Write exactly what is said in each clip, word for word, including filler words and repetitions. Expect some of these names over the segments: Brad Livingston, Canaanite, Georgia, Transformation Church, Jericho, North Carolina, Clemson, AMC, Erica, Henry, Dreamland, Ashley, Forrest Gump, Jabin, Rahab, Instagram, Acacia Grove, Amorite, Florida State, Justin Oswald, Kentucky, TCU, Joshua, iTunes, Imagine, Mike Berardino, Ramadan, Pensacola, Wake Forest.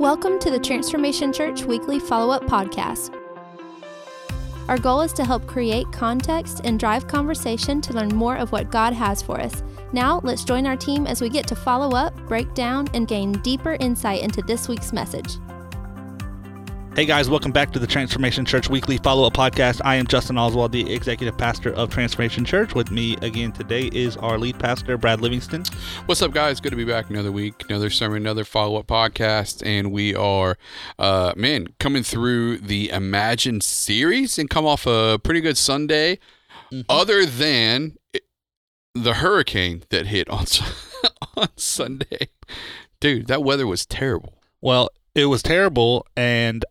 Welcome to the Transformation Church Weekly Follow-Up Podcast. Our goal is to help create context and drive conversation to learn more of what God has for us. Now, let's join our team as we get to follow up, break down, and gain deeper insight into this week's message. Hey guys, welcome back to the Transformation Church Weekly Follow-Up Podcast. I am Justin Oswald, the Executive Pastor of Transformation Church. With me again today is our lead pastor, Brad Livingston. What's up, guys? Good to be back another week, another sermon, another follow-up podcast. And we are, uh, man, coming through the Imagine series and come off a pretty good Sunday, mm-hmm. other than the hurricane that hit on, on Sunday. Dude, that weather was terrible. Well, it was terrible, and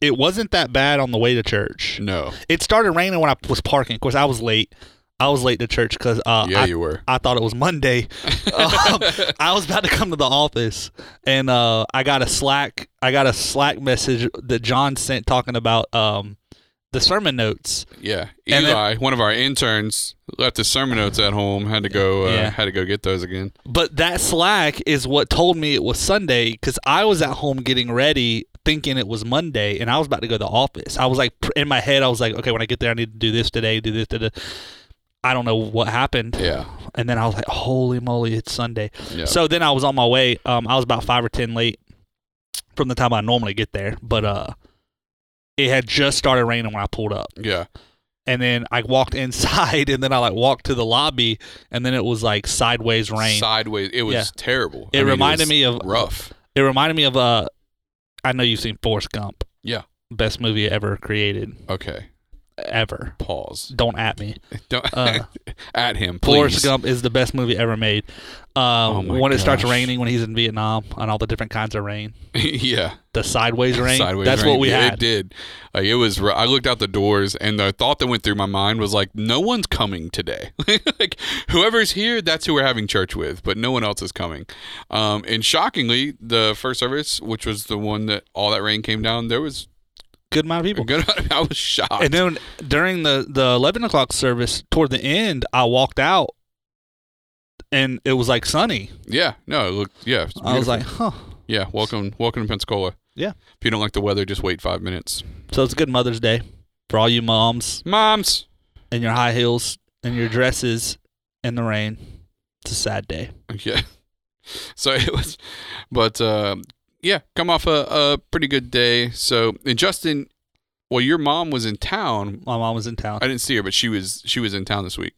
it wasn't that bad on the way to church. No. It started raining when I was parking. Of course, I was late. I was late to church because uh, yeah, I, you were. I thought it was Monday. um, I was about to come to the office, and uh, I got a Slack I got a Slack message that John sent talking about um, the sermon notes. Yeah. Eli, then, one of our interns, left his sermon notes at home, had to go uh, yeah. had to go get those again. But that Slack is what told me it was Sunday because I was at home getting ready, thinking it was Monday, and I was about to go to the office. I was like, in my head, I was like, okay, when I get there, I need to do this today, do this today. I don't know what happened. Yeah. And then I was like, holy moly, it's Sunday. Yeah. So then I was on my way. Um, I was about five or ten late from the time I normally get there, but uh, it had just started raining when I pulled up. Yeah. And then I walked inside, and then I like walked to the lobby, and then it was like sideways rain. Sideways. It was yeah. terrible. It I mean, reminded it me of rough. It reminded me of uh. I know you've seen Forrest Gump. Yeah. Best movie ever created. Okay. Ever. Pause. Don't at me. Don't uh, at him, please. Forrest Gump is the best movie ever made. Um, oh my when gosh. It starts raining when he's in Vietnam and all the different kinds of rain. yeah. The sideways rain. Sideways That's rain. What we yeah, had. It did. Like, it was. I looked out the doors, and the thought that went through my mind was like, no one's coming today. Like, whoever's here, that's who we're having church with, but no one else is coming. Um, and shockingly, the first service, which was the one that all that rain came down, there was good amount of people. Good amount of, I was shocked. And then during the, the eleven o'clock service, toward the end, I walked out, and it was like sunny. Yeah. No, it looked, yeah. It was I was like, huh. Yeah. Welcome, welcome to Pensacola. Yeah. If you don't like the weather, just wait five minutes. So it's a good Mother's Day for all you moms. Moms. In your high heels and your dresses in the rain. It's a sad day. Yeah. So it was, but uh, yeah, come off a, a pretty good day. So, and Justin, well, your mom was in town. My mom was in town. I didn't see her, but she was she was in town this week.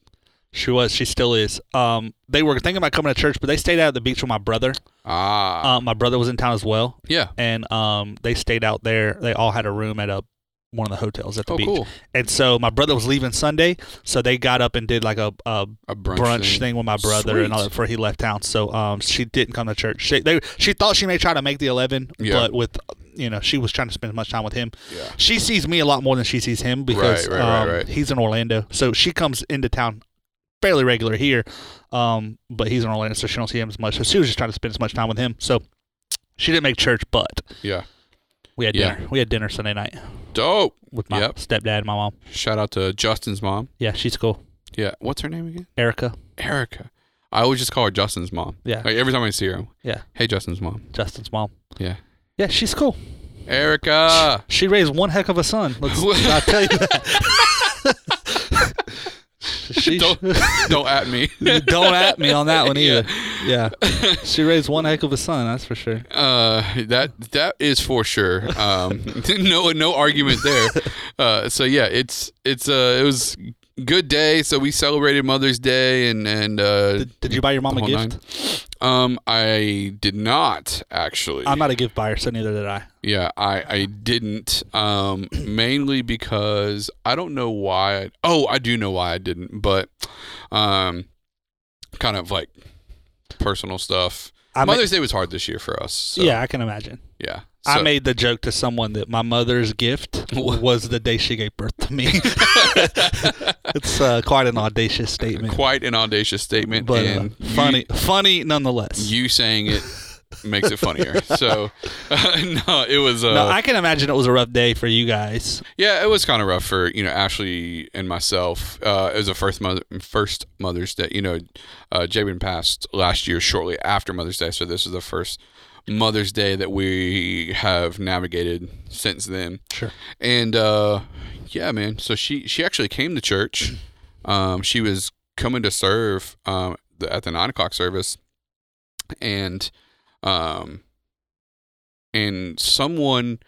She was. She still is. Um, they were thinking about coming to church, but they stayed out at the beach with my brother. Ah. Um, my brother was in town as well. Yeah. And um, they stayed out there. They all had a room at a one of the hotels at the oh, beach. Cool. And so my brother was leaving Sunday, so they got up and did like a a, a brunch, brunch thing. thing with my brother Sweet. And all that before he left town. So um, she didn't come to church. She they she thought she may try to make the eleven, yeah. but with you know she was trying to spend as much time with him. Yeah. She sees me a lot more than she sees him because right, right, um, right, right. he's in Orlando, so she comes into town fairly regular here, um, but he's in Orlando, so she don't see him as much. So she was just trying to spend as much time with him. So she didn't make church, but yeah, we had yeah. dinner. We had dinner Sunday night. Dope with my yep. stepdad and my mom. Shout out to Justin's mom. Yeah, she's cool. Yeah, what's her name again? Erica. Erica. I always just call her Justin's mom. Yeah, like every time I see her. I'm, yeah. Hey, Justin's mom. Justin's mom. Yeah. Yeah, she's cool. Erica. She, she raised one heck of a son. Let's, I'll tell you that. She, don't, don't at me. Don't at me on that one either. Yeah. yeah. She raised one heck of a son, that's for sure. Uh, that that is for sure. Um, no no argument there. Uh, so yeah, it's it's uh it was good day. So we celebrated Mother's Day and and uh, did, did you buy your mom a gift? Nine. Um, I did not actually. I'm not a gift buyer, so neither did I. Yeah, I, I didn't. Um, mainly because I don't know why. I, oh, I do know why I didn't, but um, kind of like personal stuff. I Mother's made, Day was hard this year for us. So. Yeah, I can imagine. Yeah. So. I made the joke to someone that my mother's gift was the day she gave birth to me. It's uh, quite an audacious statement. Quite an audacious statement. But and uh, funny, you, funny nonetheless. You saying it makes it funnier. So, uh, no, it was... Uh, no, I can imagine it was a rough day for you guys. Yeah, it was kind of rough for, you know, Ashley and myself. Uh, it was the first, mother, first Mother's Day. You know, uh, Jabin passed last year shortly after Mother's Day, so this is the first... Mother's Day that we have navigated since then. Sure. And uh, yeah, man. So she she actually came to church. Um, she was coming to serve um, the, at the nine o'clock service, and um, and someone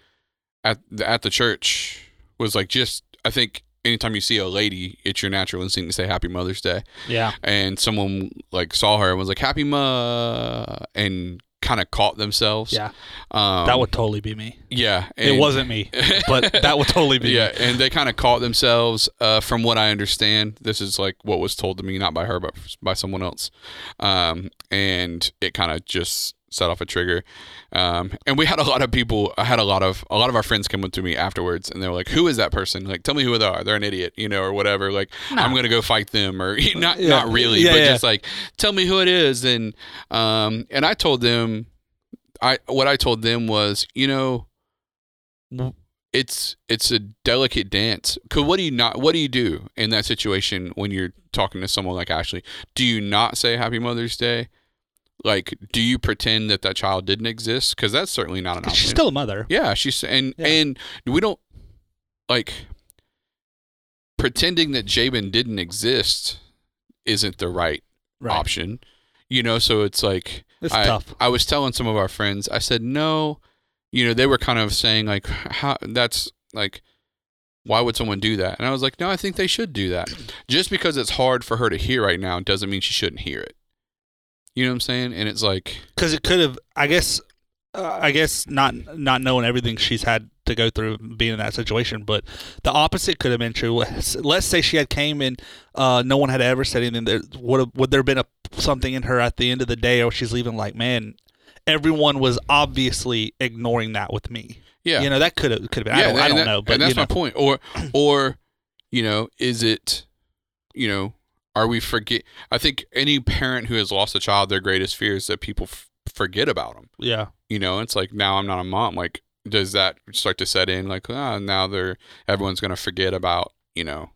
at the, at the church was like, just I think anytime you see a lady, it's your natural instinct to say Happy Mother's Day. Yeah. And someone like saw her and was like, Happy Ma, and kind of caught themselves. Yeah. Um, that would totally be me. Yeah. And it wasn't me, but that would totally be yeah, me. Yeah. And they kind of caught themselves, uh, from what I understand. This is like what was told to me, not by her, but by someone else. Um, and it kind of just set off a trigger. Um, and we had a lot of people, I had a lot of, a lot of our friends come up to me afterwards and they were like, who is that person? Like, tell me who they are. They're an idiot, you know, or whatever. Like, nah. I'm going to go fight them, or not, yeah. not really, yeah, but yeah. just like, tell me who it is. And, um, and I told them, I, what I told them was, you know, no. it's, it's a delicate dance. 'Cause what do you not, what do you do in that situation when you're talking to someone like Ashley? Do you not say Happy Mother's Day? Like, do you pretend that that child didn't exist? Because that's certainly not an option. She's still a mother. Yeah, she's and yeah. and we don't like pretending that Jabin didn't exist isn't the right, right. option, you know. So it's like it's I, tough. I was telling some of our friends. I said no, you know, they were kind of saying like, how that's like. Why would someone do that? And I was like, no, I think they should do that. Just because it's hard for her to hear right now doesn't mean she shouldn't hear it. You know what I'm saying? And it's like... Because it could have... I guess uh, I guess not not knowing everything she's had to go through being in that situation, but the opposite could have been true. Let's say she had came and uh, no one had ever said anything. There would, have, would there have been a, something in her at the end of the day, or she's leaving like, man, everyone was obviously ignoring that with me. Yeah. You know, that could have, could have been. Yeah, I don't, I don't that, know. But, and that's you know. my point. Or, or, you know, is it, you know... Are we forget? I think any parent who has lost a child, their greatest fear is that people f- forget about them. Yeah. You know, it's like, now I'm not a mom. Like, does that start to set in? Like, ah, now they're, everyone's going to forget about, you know,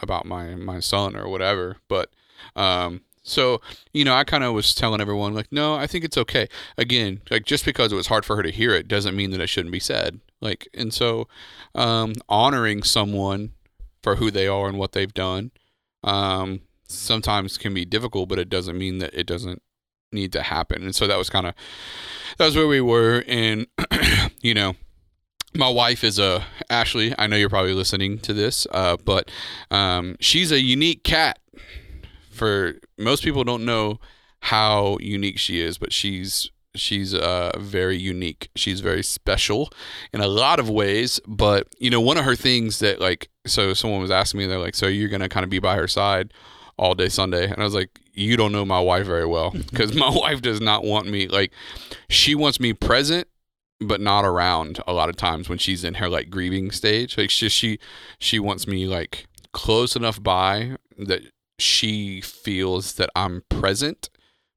about my, my son or whatever. But, um, so, you know, I kind of was telling everyone like, no, I think it's okay. Again, like just because it was hard for her to hear it doesn't mean that it shouldn't be said. Like, and so, um, honoring someone for who they are and what they've done, um, sometimes can be difficult, but it doesn't mean that it doesn't need to happen. And so that was kind of, that was where we were. And, you know, my wife is a, Ashley, I know you're probably listening to this, uh, but um, she's a unique cat. For most people don't know how unique she is, but she's, she's uh, very unique. She's very special in a lot of ways, but you know, one of her things that like, so someone was asking me, they're like, so you're going to kind of be by her side all day Sunday? And I was like, you don't know my wife very well, because my wife does not want me, like she wants me present but not around a lot of times when she's in her like grieving stage. Like she she, she wants me like close enough by that she feels that I'm present,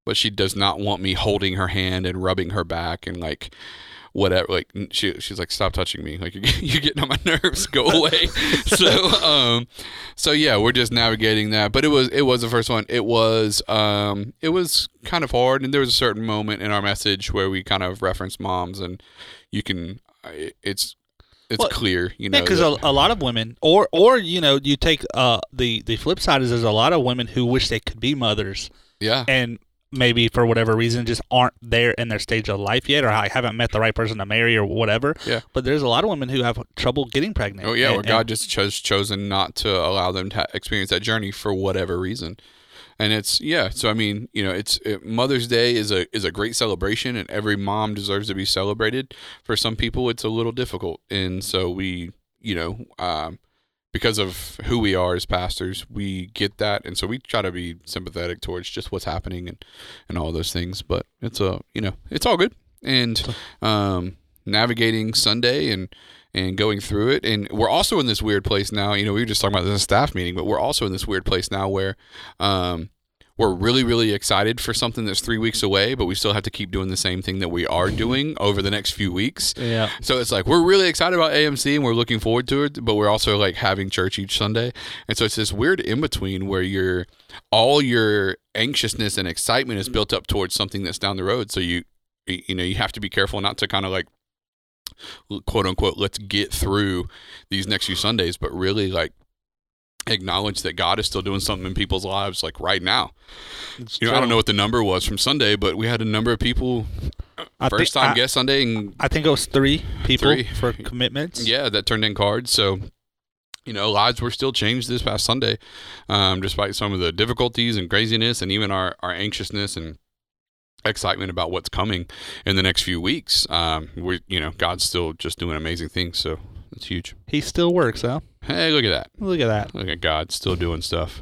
but she does not want me holding her hand and rubbing her back and like whatever. Like she, she's like, stop touching me. Like you're, you're getting on my nerves. Go away. so, um, so yeah, we're just navigating that. But it was, it was the first one. It was, um, it was kind of hard. And there was a certain moment in our message where we kind of referenced moms, and you can, it's, it's well, clear, you know, because yeah, a, a lot of women, or, or you know, you take uh the the flip side is there's a lot of women who wish they could be mothers. Yeah, and maybe for whatever reason just aren't there in their stage of life yet, or I haven't met the right person to marry or whatever. Yeah. But there's a lot of women who have trouble getting pregnant. Oh, yeah. And, or God and, just chose chosen not to allow them to experience that journey for whatever reason. And it's, yeah. So, I mean, you know, it's it, Mother's Day is a is a great celebration, and every mom deserves to be celebrated. For some people, it's a little difficult. And so we, you know, um, because of who we are as pastors, we get that, and so we try to be sympathetic towards just what's happening and, and all those things. But it's a you know it's all good, and um, navigating Sunday and and going through it, and we're also in this weird place now. You know, we were just talking about this in a staff meeting, but we're also in this weird place now where um, we're really really excited for something that's three weeks away, but we still have to keep doing the same thing that we are doing over the next few weeks. Yeah. So it's like we're really excited about A M C and we're looking forward to it, but we're also like having church each Sunday, and so it's this weird in between where you're all your anxiousness and excitement is built up towards something that's down the road. So you you know, you have to be careful not to kind of like, quote unquote, let's get through these next few Sundays, but really like acknowledge that God is still doing something in people's lives, like right now. It's you know, true. I don't know what the number was from Sunday, but we had a number of people I first think, time I, guest Sunday. And I think it was three people three. for commitments. Yeah, that turned in cards. So, you know, lives were still changed this past Sunday, um, despite some of the difficulties and craziness and even our, our anxiousness and excitement about what's coming in the next few weeks. Um, we, you know, God's still just doing amazing things. So it's huge. He still works, huh? Hey, look at that. Look at that. Look at God still doing stuff.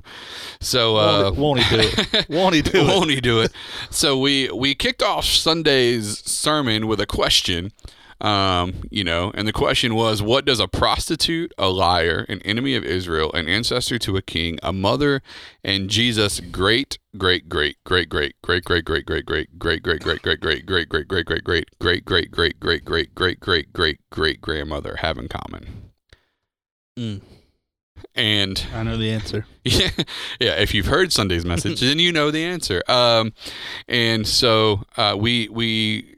So, uh, won't he do it? Won't he do it? Won't he do it? So we, we kicked off Sunday's sermon with a question. Um, you know, and the question was, what does a prostitute, a liar, an enemy of Israel, an ancestor to a king, a mother, and Jesus' great, great, great, great, great, great, great, great, great, great, great, great, great, great, great, great, great, great, great, great, great, great, great, great, great, great, great, great, great grandmother have in common? And I know the answer. Yeah, yeah. If you've heard Sunday's message, then you know the answer. Um, and so uh, we we.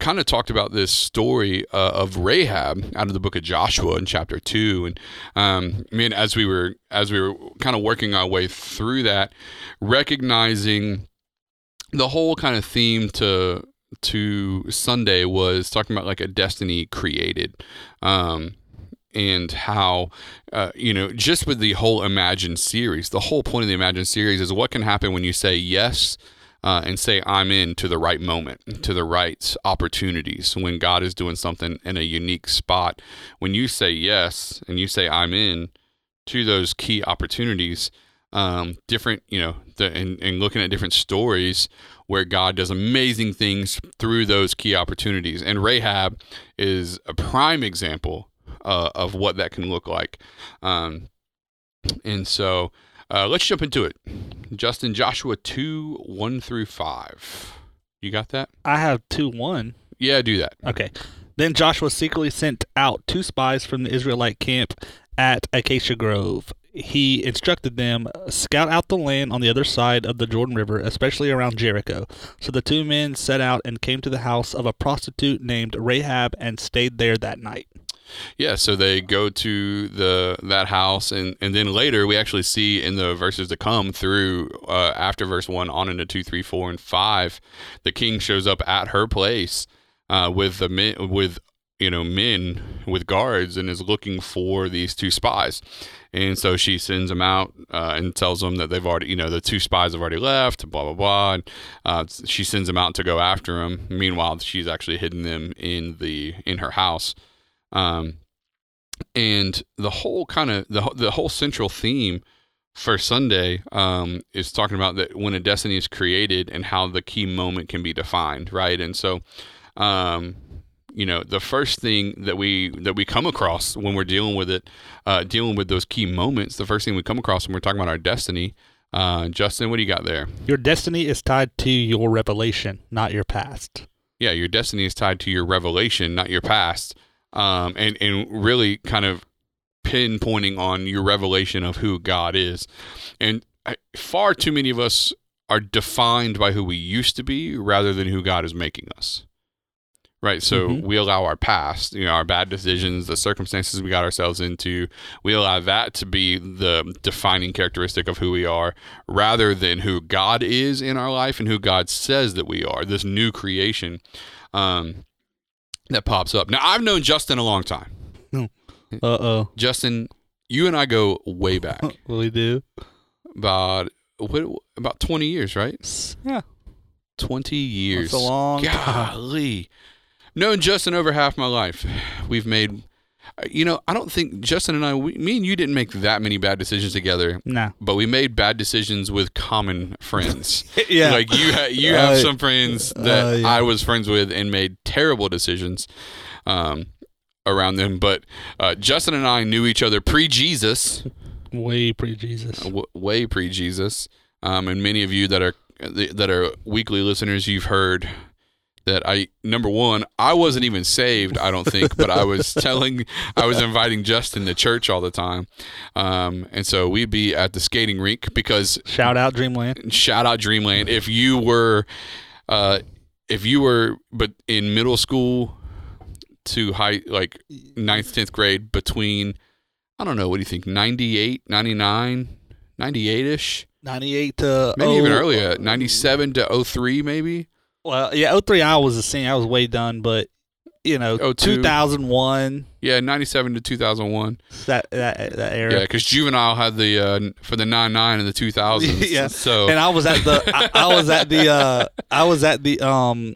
kind of talked about this story uh, of Rahab out of the book of Joshua in chapter two. And um, I mean, as we were, as we were kind of working our way through that, recognizing the whole kind of theme to, to Sunday was talking about like a destiny created, um, and how, uh, you know, just with the whole Imagine series, the whole point of the Imagine series is what can happen when you say yes Uh, and say, I'm in to the right moment, to the right opportunities. When God is doing something in a unique spot, when you say yes, and you say, I'm in to those key opportunities, um, different, you know, the, and, and looking at different stories where God does amazing things through those key opportunities. And Rahab is a prime example uh, of what that can look like. Um, and so... Uh, let's jump into it. Justin, Joshua two, one through five. You got that? I have two, one. Yeah, do that. Okay. Then Joshua secretly sent out two spies from the Israelite camp at Acacia Grove. He instructed them, scout out the land on the other side of the Jordan River, especially around Jericho. So the two men set out and came to the house of a prostitute named Rahab and stayed there that night. Yeah, so they go to the that house, and, and then later we actually see in the verses to come through, uh, after verse one on into two, three, four, and five, the king shows up at her place uh, with the men, with you know men with guards, and is looking for these two spies, and so she sends them out uh, and tells them that they've already, you know, the two spies have already left, blah blah blah, and uh, she sends them out to go after them. Meanwhile, she's actually hidden them in the in her house. Um, and the whole kind of, the, the whole central theme for Sunday, um, is talking about that when a destiny is created and how the key moment can be defined. Right. And so, um, you know, the first thing that we, that we come across when we're dealing with it, uh, dealing with those key moments, the first thing we come across when we're talking about our destiny, uh, Justin, what do you got there? Your destiny is tied to your revelation, not your past. Yeah. Your destiny is tied to your revelation, not your past. Um, and, and really kind of pinpointing on your revelation of who God is. And I, far too many of us are defined by who we used to be rather than who God is making us. Right. So mm-hmm. we allow our past, you know, our bad decisions, the circumstances we got ourselves into, we allow that to be the defining characteristic of who we are rather than who God is in our life and who God says that we are, this new creation. Um, That pops up. Now, I've known Justin a long time. Uh oh. Justin, you and I go way back. We do. About what? About twenty years, right? Yeah. Twenty years. That's a long time. Golly. Known Justin over half my life. We've made. You know, I don't think Justin and I, we, me and you didn't make that many bad decisions together. No. Nah. But we made bad decisions with common friends. Yeah. Like you, ha- you uh, have some friends that uh, yeah. I was friends with and made terrible decisions um, around them. But uh, Justin and I knew each other pre-Jesus. Way pre-Jesus. W- way pre-Jesus. Um, and many of you that are that are weekly listeners, you've heard... That I, number one, I wasn't even saved, I don't think, but I was telling, I was inviting Justin to church all the time. Um, and so we'd be at the skating rink because. Shout out Dreamland. Shout out Dreamland. If you were uh, if you were, but in middle school to high, like ninth, tenth grade, between, I don't know, what do you think, ninety-eight, ninety-nine, ninety-eight-ish? ninety-eight to... Maybe oh, even earlier, ninety-seven to oh three maybe? Well, yeah, oh three I was a senior. I was way done, but, you know, oh two two thousand one Yeah, ninety-seven to two thousand one That that, that era. Yeah, because juvenile had the, uh, for the ninety-nine in the two thousands Yeah, so. And I was at the, I, I was at the, uh, I was at the um,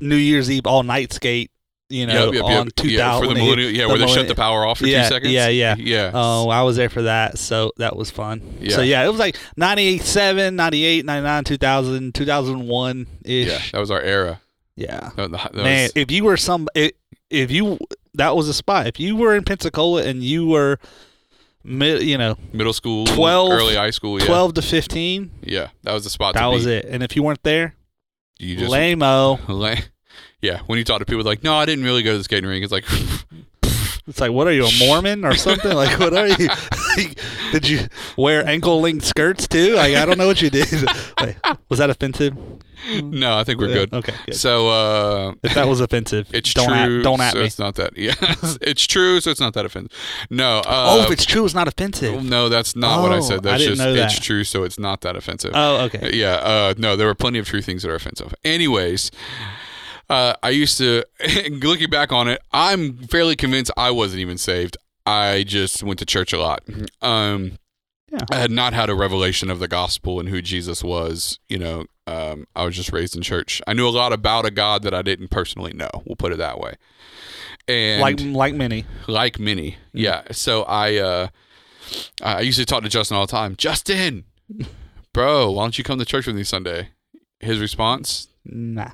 New Year's Eve all-night skate. You know, yep, yep, on yep. two thousand yeah, for the millennial, yeah, the where they shut the power off for yeah, two seconds. Yeah, yeah, yeah. Oh, I was there for that, so that was fun. Yeah. So yeah, it was like ninety-eight, ninety-eight, ninety-nine, two thousand, two thousand one ish. Yeah, that was our era. Yeah, that, that man. Was... If you were some, if you that was a spot. If you were in Pensacola and you were, mid, you know, middle school, twelve, early high school, yeah. twelve to fifteen. Yeah, that was the spot. That to was be. It. And if you weren't there, you just lame-o. Lame. Yeah, when you talk to people like, no, I didn't really go to the skating rink. It's like, it's like, what are you, a Mormon or something? Like, what are you? Did you wear ankle-length skirts too? Like, I don't know what you did. Like, was that offensive? No, I think we're good. Okay, good. So, uh, if that was offensive, it's don't true. At, don't at so me. It's not that. Yeah, it's true, so it's not that offensive. No. Uh, oh, if it's true, it's not offensive. No, that's not oh, what I said. That's I didn't just know that. It's true, so it's not that offensive. Oh, okay. Yeah. Uh, no, there were plenty of true things that are offensive. Anyways. Uh, I used to, looking back on it, I'm fairly convinced I wasn't even saved. I just went to church a lot. Um, yeah. I had not had a revelation of the gospel and who Jesus was. You know, um, I was just raised in church. I knew a lot about a God that I didn't personally know. We'll put it that way. And like, like many, like many, yeah. So I, uh, I used to talk to Justin all the time. Justin, bro, why don't you come to church with me Sunday? His response, nah.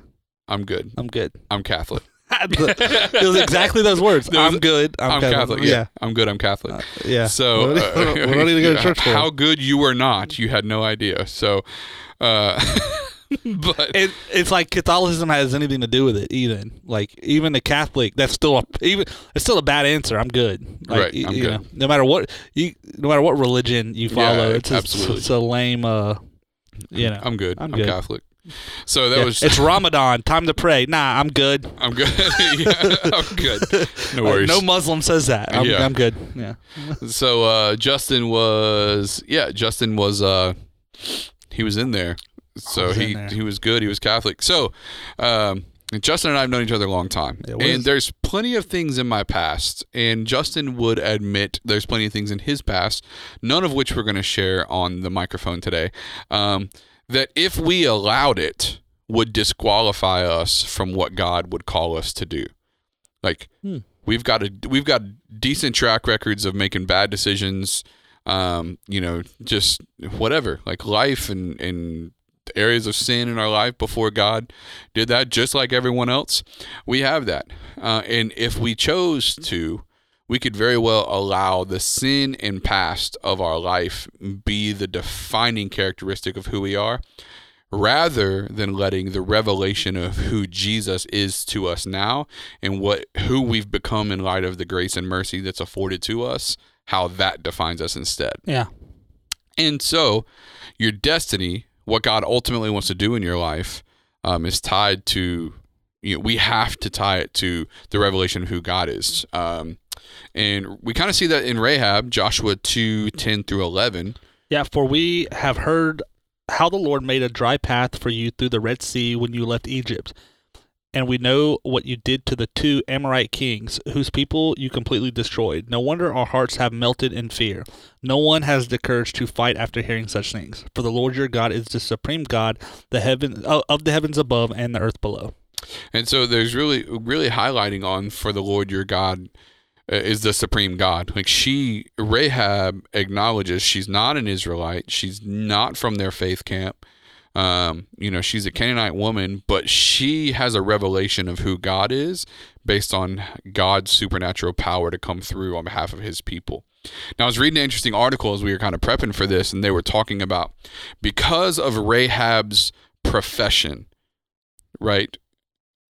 I'm good. I'm good. I'm Catholic. It was exactly those words. Was, I'm good. I'm, I'm Catholic. Catholic. Yeah. yeah. I'm good. I'm Catholic. Uh, yeah. So, uh, what do you, what do you go to church for? How good you were not, you had no idea. So, uh, but it, it's like Catholicism has anything to do with it, even. Like, even the Catholic, that's still a, even it's still a bad answer. I'm good. Like, right. I'm you good. Know, no matter what you, no matter what religion you follow, yeah, it's, absolutely. A, it's a lame. Uh, you know, I'm good. I'm, I'm good. Catholic. So that yeah, was it's Ramadan time to pray. Nah, I'm good. I'm good. yeah, I'm good. No worries. Like, no Muslim says that. I'm, yeah. I'm good. Yeah. So uh, Justin was yeah. Justin was uh, he was in there. So he there. he was good. He was Catholic. So um, Justin and I have known each other a long time. Yeah, and there's plenty of things in my past, and Justin would admit there's plenty of things in his past, none of which we're going to share on the microphone today. Um, that if we allowed it, would disqualify us from what God would call us to do. Like, hmm. we've got a, we've got decent track records of making bad decisions, um, you know, just whatever, like life and, and areas of sin in our life before God did that, just like everyone else. We have that. Uh, and if we chose to, we could very well allow the sin and past of our life be the defining characteristic of who we are, rather than letting the revelation of who Jesus is to us now and what who we've become in light of the grace and mercy that's afforded to us, how that defines us instead. Yeah. And so your destiny, what God ultimately wants to do in your life, um, is tied to, you know, we have to tie it to the revelation of who God is. Um, And we kind of see that in Rahab, Joshua two, ten through eleven Yeah, for we have heard how the Lord made a dry path for you through the Red Sea when you left Egypt. And we know what you did to the two Amorite kings, whose people you completely destroyed. No wonder our hearts have melted in fear. No one has the courage to fight after hearing such things. For the Lord your God is the supreme God, the heaven of the heavens above and the earth below. And so there's really, really highlighting on for the Lord your God is the supreme God. Like she, Rahab acknowledges she's not an Israelite. She's not from their faith camp. Um, you know, she's a Canaanite woman, but she has a revelation of who God is based on God's supernatural power to come through on behalf of his people. Now, I was reading an interesting article as we were kind of prepping for this, and they were talking about because of Rahab's profession, right?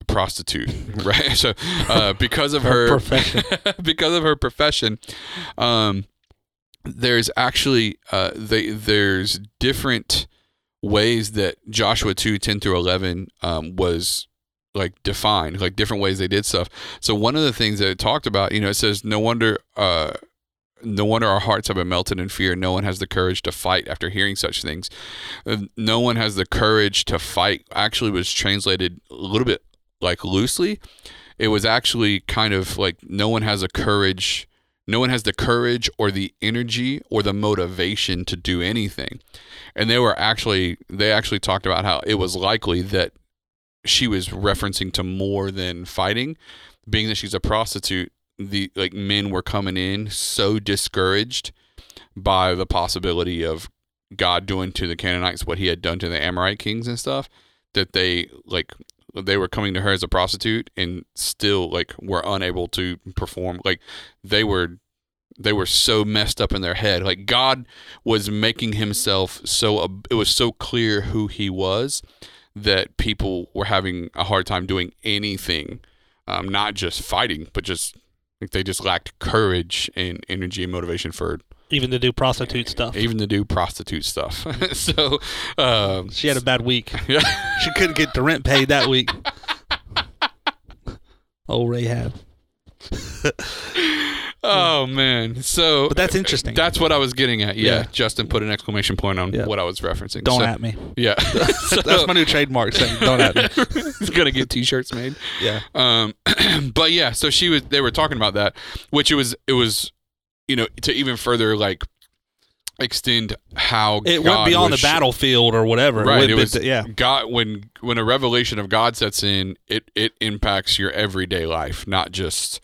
Prostitute, right? So, uh, because of her, her profession, because of her profession, um, there's actually uh, they, there's different ways that Joshua two, ten through eleven um, was like defined, like different ways they did stuff. So one of the things that it talked about, you know, it says, no wonder, uh, no wonder our hearts have been melted in fear. No one has the courage to fight after hearing such things. No one has the courage to fight actually was translated a little bit like loosely. It was actually kind of like no one has a courage. No one has the courage or the energy or the motivation to do anything. And they were actually, they actually talked about how it was likely that she was referencing to more than fighting, being that she's a prostitute. The like men were coming in so discouraged by the possibility of God doing to the Canaanites what he had done to the Amorite kings and stuff, that they like they were coming to her as a prostitute and still like were unable to perform. Like they were they were so messed up in their head. Like God was making himself so it was so clear who he was that people were having a hard time doing anything, um, not just fighting, but just like they just lacked courage and energy and motivation for even to do prostitute stuff. Even to do prostitute stuff. So um, she had a bad week. Yeah. She couldn't get the rent paid that week. Oh, Rahab. Oh man. So but that's interesting. That's what I was getting at. Yeah. yeah. Justin put an exclamation point on yeah. what I was referencing. Don't so, at me. Yeah. So, that's my new trademark saying don't at me. It's gonna get t-shirts made. Yeah. Um but yeah, so she was they were talking about that, which it was it was you know, to even further like extend how it God went beyond the sh- battlefield or whatever. Right. It, it was, the, yeah. God when when a revelation of God sets in, it it impacts your everyday life, not just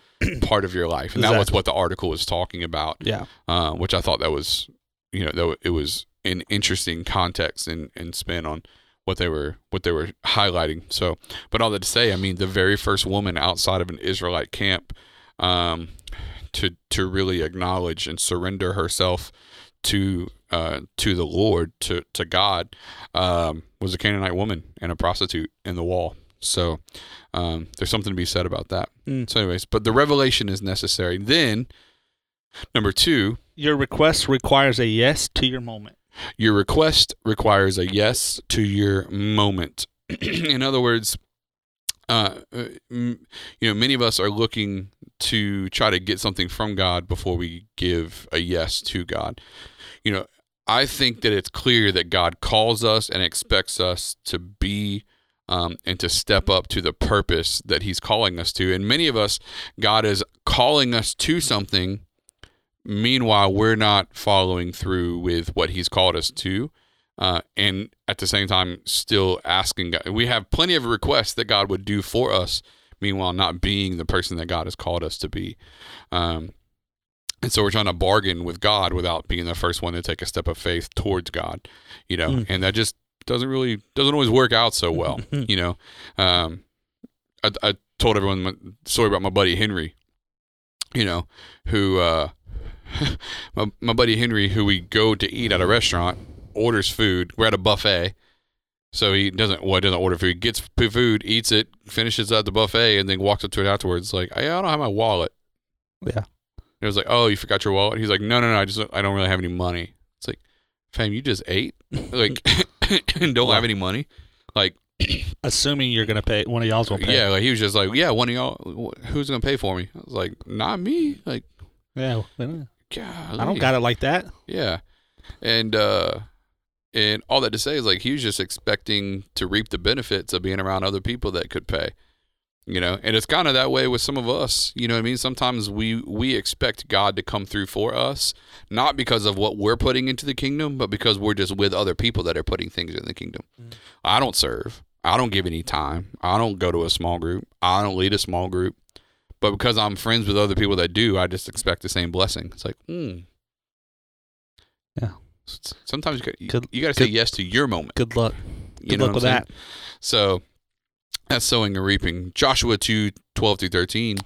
part of your life, and exactly. that was what the article was talking about. Yeah, uh, which I thought that was, you know, that it was an interesting context and, and spin on what they were what they were highlighting. So, but all that to say, I mean, the very first woman outside of an Israelite camp um, to to really acknowledge and surrender herself to uh, to the Lord, to to God, um, was a Canaanite woman and a prostitute in the wall. So um, there's something to be said about that. Mm. So anyways, but the revelation is necessary. Then, number two. Your request requires a yes to your moment. Your request requires a yes to your moment. In other words, uh, you know, many of us are looking to try to get something from God before we give a yes to God. You know, I think that it's clear that God calls us and expects us to be Um, and to step up to the purpose that he's calling us to. And many of us, God is calling us to something. Meanwhile, we're not following through with what he's called us to. Uh, and at the same time, still asking God. We have plenty of requests that God would do for us. Meanwhile, not being the person that God has called us to be. Um, and so we're trying to bargain with God without being the first one to take a step of faith towards God. You know, mm. and that just, doesn't really doesn't always work out so well, you know. Um, I, I told everyone my story about my buddy Henry, you know, who uh, my my buddy Henry, who we go to eat at a restaurant, orders food. We're at a buffet, so he doesn't well he doesn't order food. Gets food, eats it, finishes at the buffet, and then walks up to it afterwards like, "Hey, I don't have my wallet." Yeah, and it was like, "Oh, you forgot your wallet?" He's like, "No, no, no, I just I don't really have any money." It's like, "Fam, you just ate like." And don't wow. have any money, like assuming you're gonna pay. One of y'all's gonna pay. Yeah, like he was just like, yeah, one of y'all. Who's gonna pay for me? I was like, not me. Like, yeah, golly. I don't got it like that. Yeah, and uh, and all that to say is like he was just expecting to reap the benefits of being around other people that could pay. You know, and it's kind of that way with some of us. You know what I mean? Sometimes we, we expect God to come through for us, not because of what we're putting into the kingdom, but because we're just with other people that are putting things in the kingdom. Mm. I don't serve. I don't give any time. I don't go to a small group. I don't lead a small group. But because I'm friends with other people that do, I just expect the same blessing. It's like, hmm. Yeah. Sometimes you got to say yes to your moment. Good luck. Good you know luck with that. So... that's sowing and reaping. Joshua two, twelve through thirteen.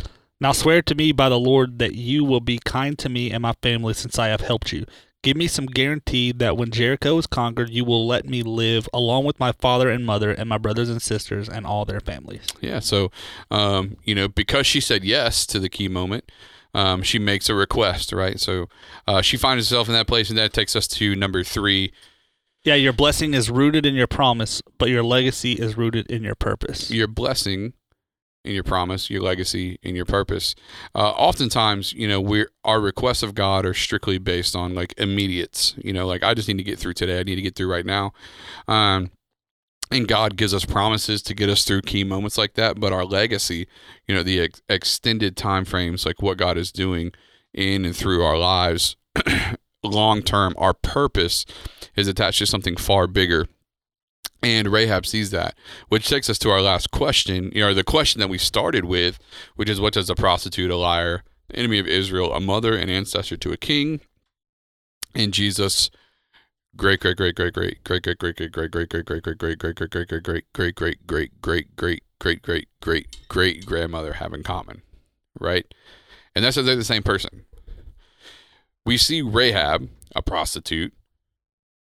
Now swear to me by the Lord that you will be kind to me and my family since I have helped you. Give me some guarantee that when Jericho is conquered, you will let me live along with my father and mother and my brothers and sisters and all their families. Yeah, so, um, you know, because she said yes to the key moment, um, she makes a request, right? So uh, she finds herself in that place, and that takes us to number three. Yeah, your blessing is rooted in your promise, but your legacy is rooted in your purpose. Your blessing in your promise, your legacy in your purpose. Uh, oftentimes, you know, we're, our requests of God are strictly based on like immediates. You know, like I just need to get through today. I need to get through right now. Um, and God gives us promises to get us through key moments like that. But our legacy, you know, the ex- extended time frames, like what God is doing in and through our lives, long term, our purpose is attached to something far bigger. And Rahab sees that, which takes us to our last question, you know, the question that we started with, which is, what does a prostitute, a liar, enemy of Israel, a mother, an ancestor to a king, and Jesus, great, great, great, great, great, great, great, great, great, great, great, great, great, great, great, great, great, great, great, great, great, great, great, great, great, great, great, great grandmother have in common, right? And that's that they're the same person. We see Rahab, a prostitute.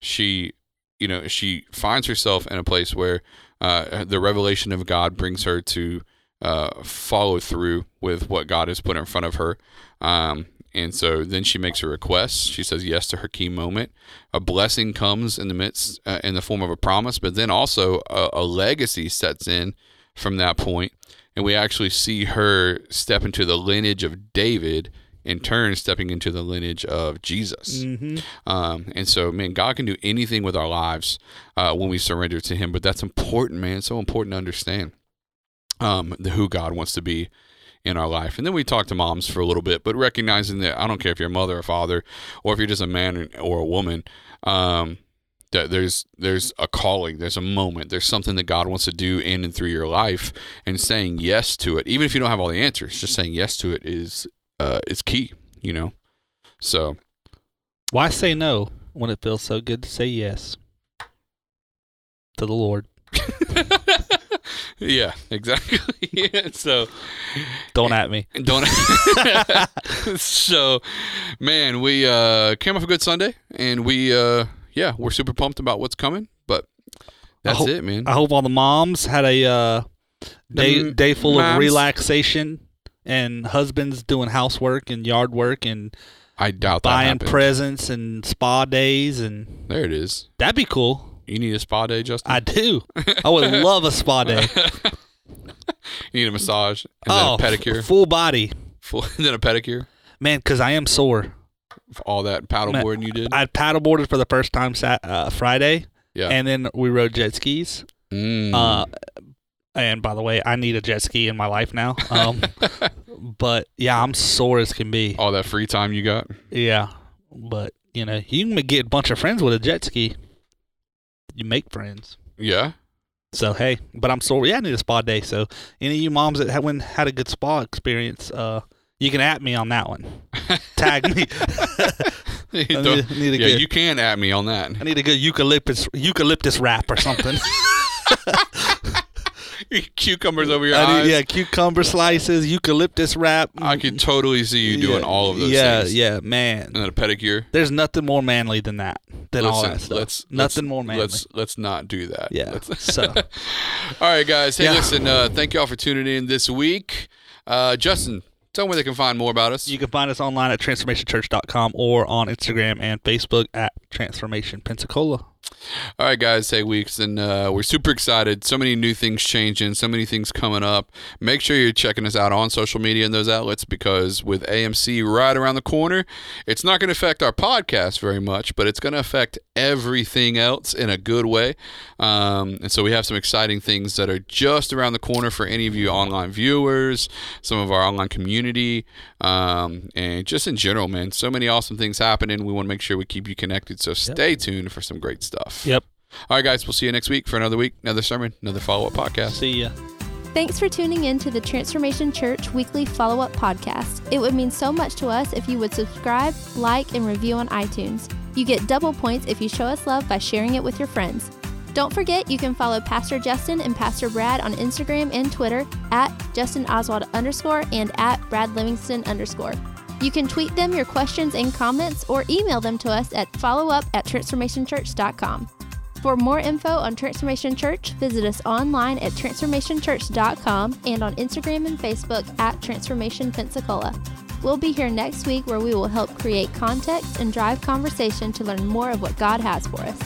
She, you know, she finds herself in a place where uh, the revelation of God brings her to uh, follow through with what God has put in front of her. Um, and so then she makes a request. She says yes to her key moment. A blessing comes in the midst, uh, in the form of a promise, but then also a, a legacy sets in from that point. And we actually see her step into the lineage of David, in turn stepping into the lineage of Jesus. Mm-hmm. Um, and so, man, God can do anything with our lives uh, when we surrender to him. But that's important, man. It's so important to understand um, the, who God wants to be in our life. And then we talked to moms for a little bit, but recognizing that I don't care if you're a mother or father, or if you're just a man or a woman, um, that there's there's a calling, there's a moment, there's something that God wants to do in and through your life, and saying yes to it, even if you don't have all the answers, just saying yes to it is Uh, it's key, you know. So, why say no when it feels so good to say yes to the Lord? Yeah, exactly. Yeah, so, don't at me. Don't. So, man, we uh, came off a good Sunday, and we, uh, yeah, we're super pumped about what's coming. But that's hope, it, man. I hope all the moms had a uh, day the day full moms. of relaxation. And husbands doing housework and yard work and I doubt that buying happens. Presents and spa days and there it is. That'd be cool. You need a spa day, Justin? I do. I would love a spa day. You need a massage and oh, then a pedicure, f- full body, full and then a pedicure. Man, because I am sore. All that paddleboarding you did. I, I paddleboarded for the first time sat, uh, Friday. Yeah, and then we rode jet skis. Mm. Uh, And by the way, I need a jet ski in my life now. Um, but, yeah, I'm sore as can be. All that free time you got? Yeah. But, you know, you can get a bunch of friends with a jet ski. You make friends. Yeah. So, hey, but I'm sore. Yeah, I need a spa day. So, any of you moms that haven't had a good spa experience, uh, you can at me on that one. Tag me. need, need a yeah, good, you can at me on that. I need a good eucalyptus, eucalyptus wrap or something. Cucumbers over your I eyes. Need, yeah, cucumber slices, eucalyptus wrap. I can totally see you doing yeah, all of those yeah, things. Yeah, yeah, man. And then a pedicure. There's nothing more manly than that, than Listen, all that stuff. Let's, nothing let's, more manly. Let's let's not do that. Yeah, let's. So. All right, guys. Hey, yeah. listen, uh, thank y'all for tuning in this week. Uh, Justin, tell them where they can find more about us. You can find us online at transformation church dot com or on Instagram and Facebook at Transformation Pensacola. All right, guys, hey, weeks, and uh, we're super excited. So many new things changing, so many things coming up. Make sure you're checking us out on social media and those outlets, because with A M C right around the corner, it's not going to affect our podcast very much, but it's going to affect everything else in a good way. Um, and so we have some exciting things that are just around the corner for any of you online viewers, some of our online community, um, and just in general, man, so many awesome things happening. We want to make sure we keep you connected, so stay yep. tuned for some great stuff. Yep. All right, guys, we'll see you next week for another week, another sermon, another follow-up podcast. See ya. Thanks for tuning in to the Transformation Church Weekly Follow-Up Podcast. It would mean so much to us if you would subscribe, like, and review on iTunes. You get double points if you show us love by sharing it with your friends. Don't forget, you can follow Pastor Justin and Pastor Brad on Instagram and Twitter at Justin Oswald underscore and at Brad Livingston underscore. You can tweet them your questions and comments or email them to us at follow up at transformation church dot com. For more info on Transformation Church, visit us online at transformation church dot com and on Instagram and Facebook at Transformation Pensacola. We'll be here next week, where we will help create context and drive conversation to learn more of what God has for us.